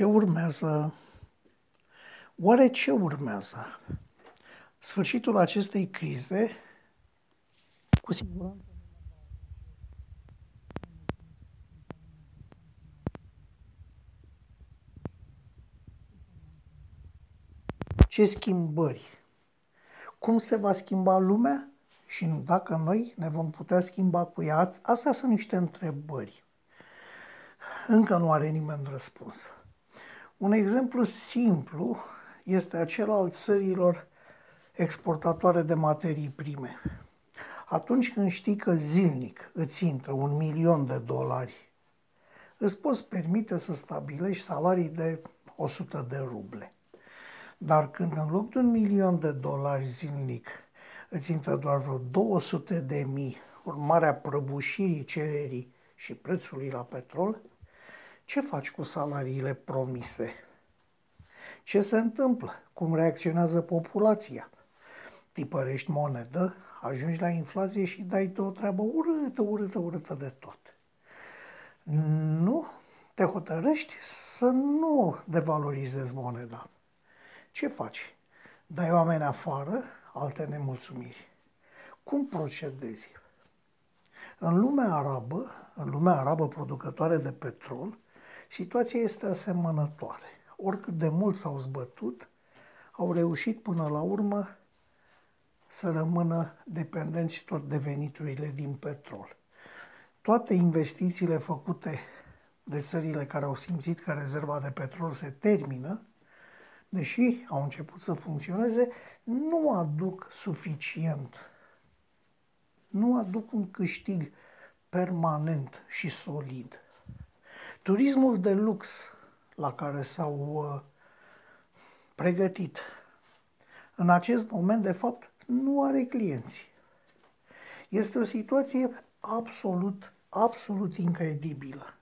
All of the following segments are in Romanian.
Ce urmează? Oare ce urmează? Sfârșitul acestei crize, cu siguranță, ce schimbări? Cum se va schimba lumea și dacă noi ne vom putea schimba cu ea? Astea sunt niște întrebări. Încă nu are nimeni răspuns. Un exemplu simplu este acela al țărilor exportatoare de materii prime. Atunci când știi că zilnic îți intră $1.000.000, îți poți permite să stabilești salarii de 100 de ruble. Dar când în loc de $1.000.000 zilnic îți intră doar vreo 200.000, urmarea prăbușirii cererii și prețului la petrol, ce faci cu salariile promise? Ce se întâmplă? Cum reacționează populația? Tipărești monedă, ajungi la inflație și dai-te o treabă urâtă de tot. Nu, te hotărăști să nu devalorizezi moneda. Ce faci? Dai oameni afară, alte nemulțumiri. Cum procedezi? În lumea arabă producătoare de petrol, situația este asemănătoare. Oricât de mult s-au zbătut, au reușit până la urmă să rămână dependenți tot de veniturile din petrol. Toate investițiile făcute de țările care au simțit că rezerva de petrol se termină, deși au început să funcționeze, nu aduc suficient. Nu aduc un câștig permanent și solid. Turismul de lux la care s-au pregătit în acest moment, de fapt, nu are clienți. Este o situație absolut incredibilă.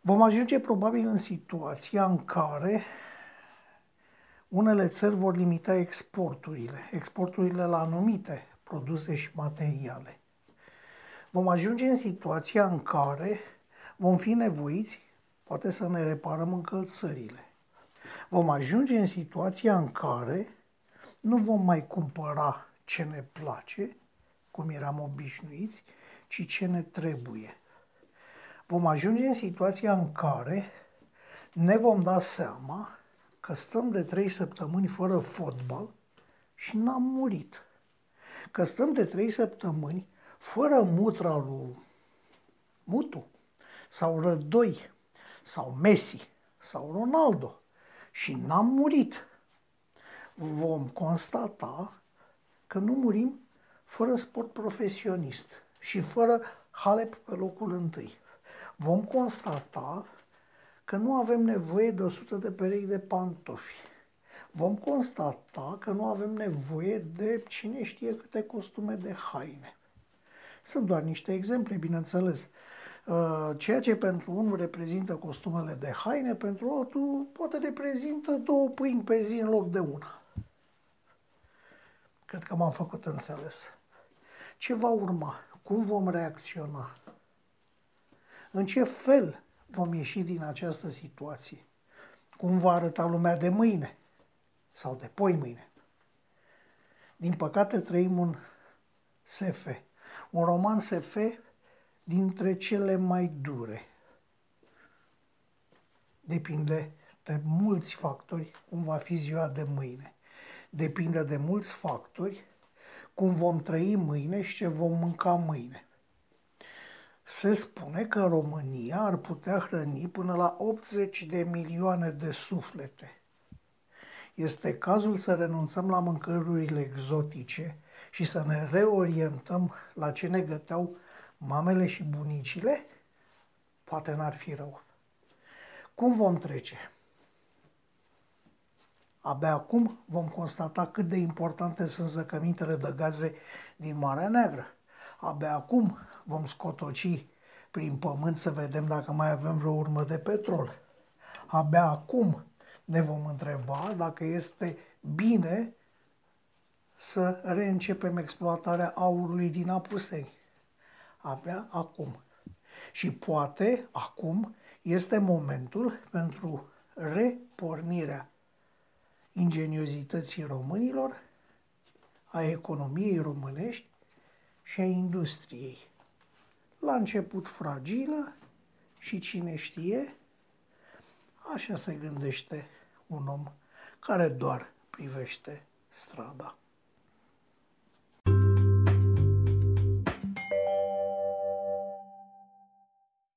Vom ajunge probabil în situația în care unele țări vor limita exporturile la anumite produse și materiale. Vom ajunge în situația în care vom fi nevoiți, poate, să ne reparăm încălțările. Vom ajunge în situația în care nu vom mai cumpăra ce ne place, cum eram obișnuiți, ci ce ne trebuie. Vom ajunge în situația în care ne vom da seama că stăm de 3 săptămâni fără fotbal și n-am murit. Că stăm de 3 săptămâni fără mutra lui Mutu sau Rădoi sau Messi sau Ronaldo și n-am murit. Vom constata că nu murim fără sport profesionist și fără Halep pe locul 1. Vom constata că nu avem nevoie de 100 de perechi de pantofi. Vom constata că nu avem nevoie de cine știe câte costume de haine. Sunt doar niște exemple, bineînțeles. Ceea ce pentru unul reprezintă costumele de haine, pentru altul poate reprezintă 2 pâini pe zi în loc de una. Cred că m-am făcut înțeles. Ce va urma? Cum vom reacționa? În ce fel vom ieși din această situație? Cum va arăta lumea de mâine sau de poimâine? Din păcate trăim un SF, un roman SF dintre cele mai dure. Depinde de mulți factori cum va fi ziua de mâine. Depinde de mulți factori cum vom trăi mâine și ce vom mânca mâine. Se spune că România ar putea hrăni până la 80 de milioane de suflete. Este cazul să renunțăm la mâncărurile exotice și să ne reorientăm la ce ne găteau mamele și bunicile? Poate n-ar fi rău. Cum vom trece? Abia acum vom constata cât de importante sunt zăcămintele de gaze din Marea Neagră. Abia acum vom scotoci prin pământ să vedem dacă mai avem vreo urmă de petrol. Abia acum ne vom întreba dacă este bine să reîncepem exploatarea aurului din Apuseni. Abia acum. și poate acum este momentul pentru repornirea ingeniozității românilor, a economiei românești și a industriei. La început fragilă și cine știe, așa se gândește un om care doar privește strada.